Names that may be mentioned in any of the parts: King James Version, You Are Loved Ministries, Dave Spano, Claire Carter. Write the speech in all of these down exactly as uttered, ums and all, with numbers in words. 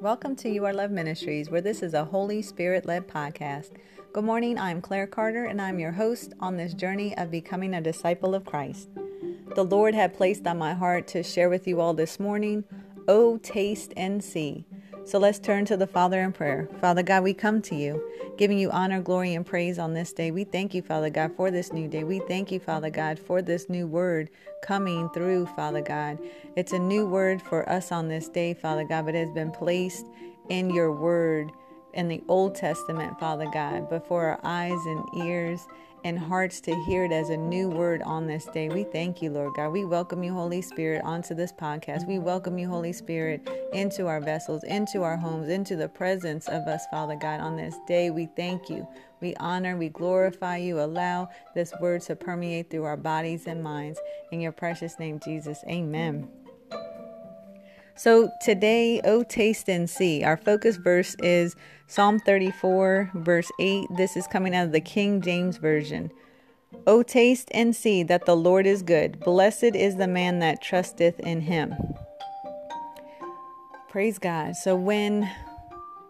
Welcome to You Are Loved Ministries, where this is a Holy Spirit-led podcast. Good morning, I'm Claire Carter, and I'm your host on this journey of becoming a disciple of Christ. The Lord had placed on my heart to share with you all this morning, Oh, taste and see. So let's turn to the Father in prayer. Father God, we come to you, giving you honor, glory, and praise on this day. We thank you, Father God, for this new day. We thank you, Father God, for this new word coming through, Father God. It's a new word for us on this day, Father God, but it has been placed in your word in the Old Testament, Father God, before our eyes and ears and hearts to hear it as a new word on this day. We thank you, Lord God. We welcome you, Holy Spirit, onto this podcast. We welcome you, Holy Spirit, into our vessels, into our homes, into the presence of us, Father God, on this day. We thank you. We honor, we glorify you. Allow this word to permeate through our bodies and minds. In your precious name, Jesus, amen. So today, oh, taste and see. Our focus verse is Psalm thirty-four, verse eight. This is coming out of the King James Version. Oh, taste and see that the Lord is good. Blessed is the man that trusteth in him. Praise God. So when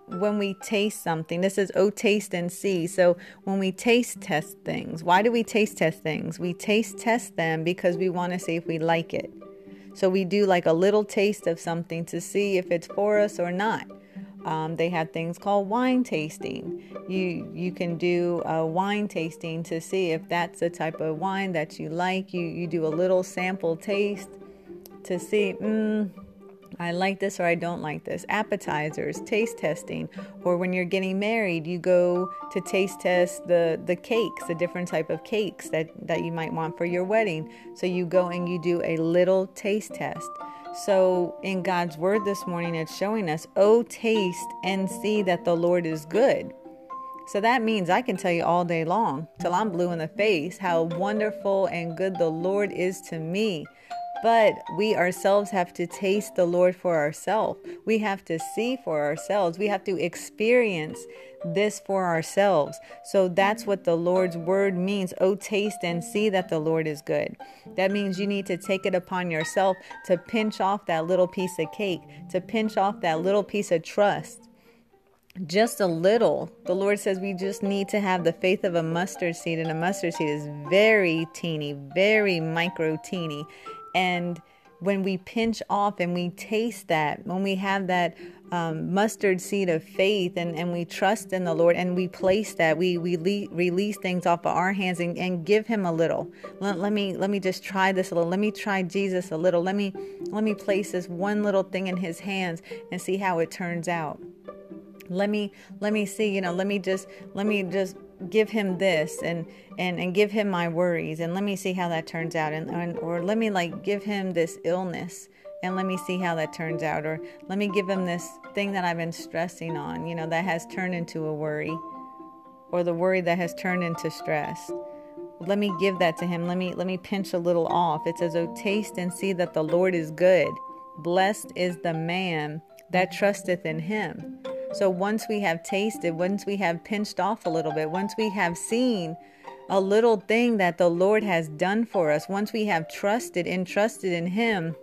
when we taste something, this is oh, taste and see. So when we taste test things, why do we taste test things? We taste test them because we want to see if we like it. So we do like a little taste of something to see if it's for us or not. Um, they have things called wine tasting. You you can do a wine tasting to see if that's the type of wine that you like. You you do a little sample taste to see, mm, I like this or I don't like this. Appetizers, taste testing. Or when you're getting married, you go to taste test the, the cakes, the different type of cakes that, that you might want for your wedding. So you go and you do a little taste test. So in God's word this morning, it's showing us, oh, taste and see that the Lord is good. So that means I can tell you all day long till I'm blue in the face how wonderful and good the Lord is to me. But we ourselves have to taste the Lord for ourselves. We have to see for ourselves. We have to experience this for ourselves. So that's what the Lord's word means. Oh, taste and see that the Lord is good. That means you need to take it upon yourself to pinch off that little piece of cake, to pinch off that little piece of trust. Just a little. The Lord says we just need to have the faith of a mustard seed, and a mustard seed is very teeny, very micro teeny. And when we pinch off and we taste that, when we have that um, mustard seed of faith and, and we trust in the Lord and we place that, we, we le- release things off of our hands and, and give him a little. Let, let me let me just try this a little. Let me try Jesus a little. Let me let me place this one little thing in his hands and see how it turns out. Let me let me see, you know, let me just let me just give him this and, and, and give him my worries and let me see how that turns out. And, and or let me like give him this illness and let me see how that turns out. Or let me give him this thing that I've been stressing on, you know, that has turned into a worry, or the worry that has turned into stress. Let me give that to him. Let me, let me pinch a little off. It says, oh, taste and see that the Lord is good. Blessed is the man that trusteth in him. So once we have tasted, once we have pinched off a little bit, once we have seen a little thing that the Lord has done for us, once we have trusted and trusted in him,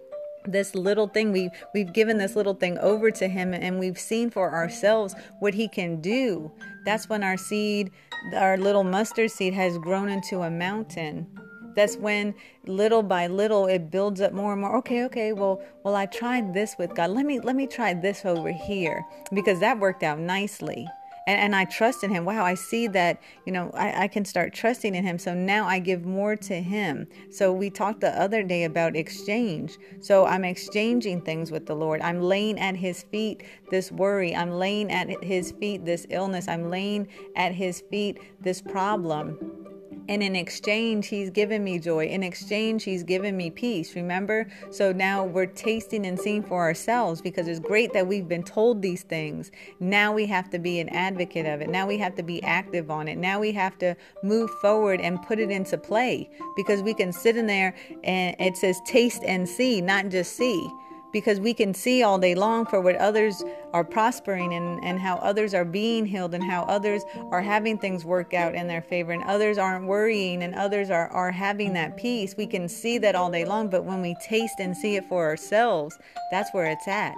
this little thing, we, we've given this little thing over to him and we've seen for ourselves what he can do. That's when our seed, our little mustard seed, has grown into a mountain. That's when little by little it builds up more and more. Okay, okay, well, well, I tried this with God. Let me let me try this over here because that worked out nicely. And, and I trust in him. Wow, I see that, you know, I, I can start trusting in him. So now I give more to him. So we talked the other day about exchange. So I'm exchanging things with the Lord. I'm laying at his feet this worry. I'm laying at his feet this illness. I'm laying at his feet this problem. And in exchange, he's given me joy. In exchange, he's given me peace, remember? So now we're tasting and seeing for ourselves, because it's great that we've been told these things. Now we have to be an advocate of it. Now we have to be active on it. Now we have to move forward and put it into play, because we can sit in there and it says taste and see, not just see. Because we can see all day long for what others are prospering and, and how others are being healed and how others are having things work out in their favor and others aren't worrying and others are, are having that peace. We can see that all day long, but when we taste and see it for ourselves, that's where it's at.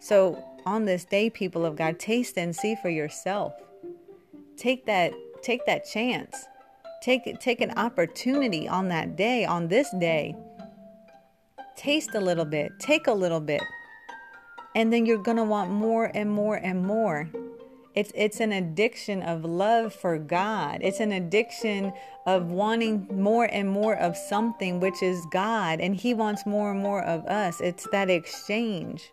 So on this day, people of God, taste and see for yourself. Take that, take that chance. Take, take an opportunity on that day, on this day. Taste a little bit, take a little bit, and then you're gonna want more and more and more. It's, it's an addiction of love for God. It's an addiction of wanting more and more of something, which is God, and He wants more and more of us. It's that exchange.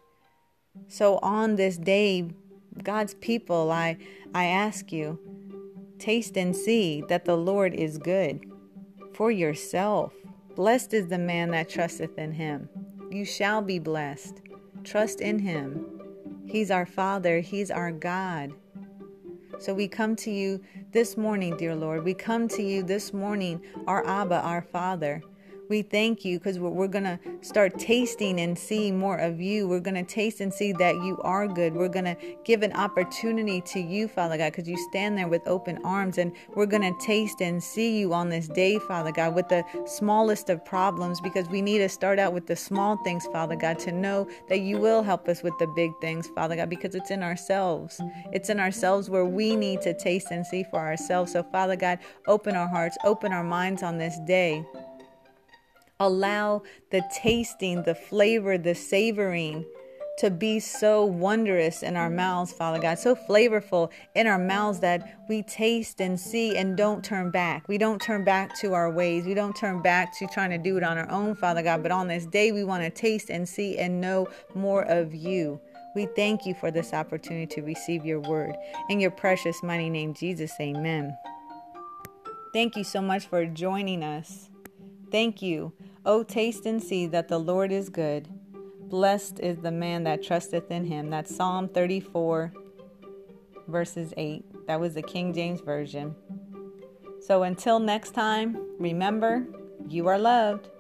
So on this day, God's people, I, I ask you, taste and see that the Lord is good for yourself. Blessed is the man that trusteth in Him. You shall be blessed. Trust in Him. He's our Father. He's our God. So we come to you this morning, dear Lord. We come to you this morning, our Abba, our Father. We thank you because we're, we're going to start tasting and see more of you. We're going to taste and see that you are good. We're going to give an opportunity to you, Father God, because you stand there with open arms. And we're going to taste and see you on this day, Father God, with the smallest of problems, because we need to start out with the small things, Father God, to know that you will help us with the big things, Father God, because it's in ourselves. It's in ourselves where we need to taste and see for ourselves. So, Father God, open our hearts, open our minds on this day. Allow the tasting, the flavor, the savoring to be so wondrous in our mouths, Father God, so flavorful in our mouths that we taste and see and don't turn back. We don't turn back to our ways. We don't turn back to trying to do it on our own, Father God. But on this day, we want to taste and see and know more of you. We thank you for this opportunity to receive your word. In your precious, mighty name, Jesus, amen. Thank you so much for joining us. Thank you. Oh, taste and see that the Lord is good. Blessed is the man that trusteth in Him. That's Psalm thirty-four, verses eight. That was the King James Version. So until next time, remember, you are loved.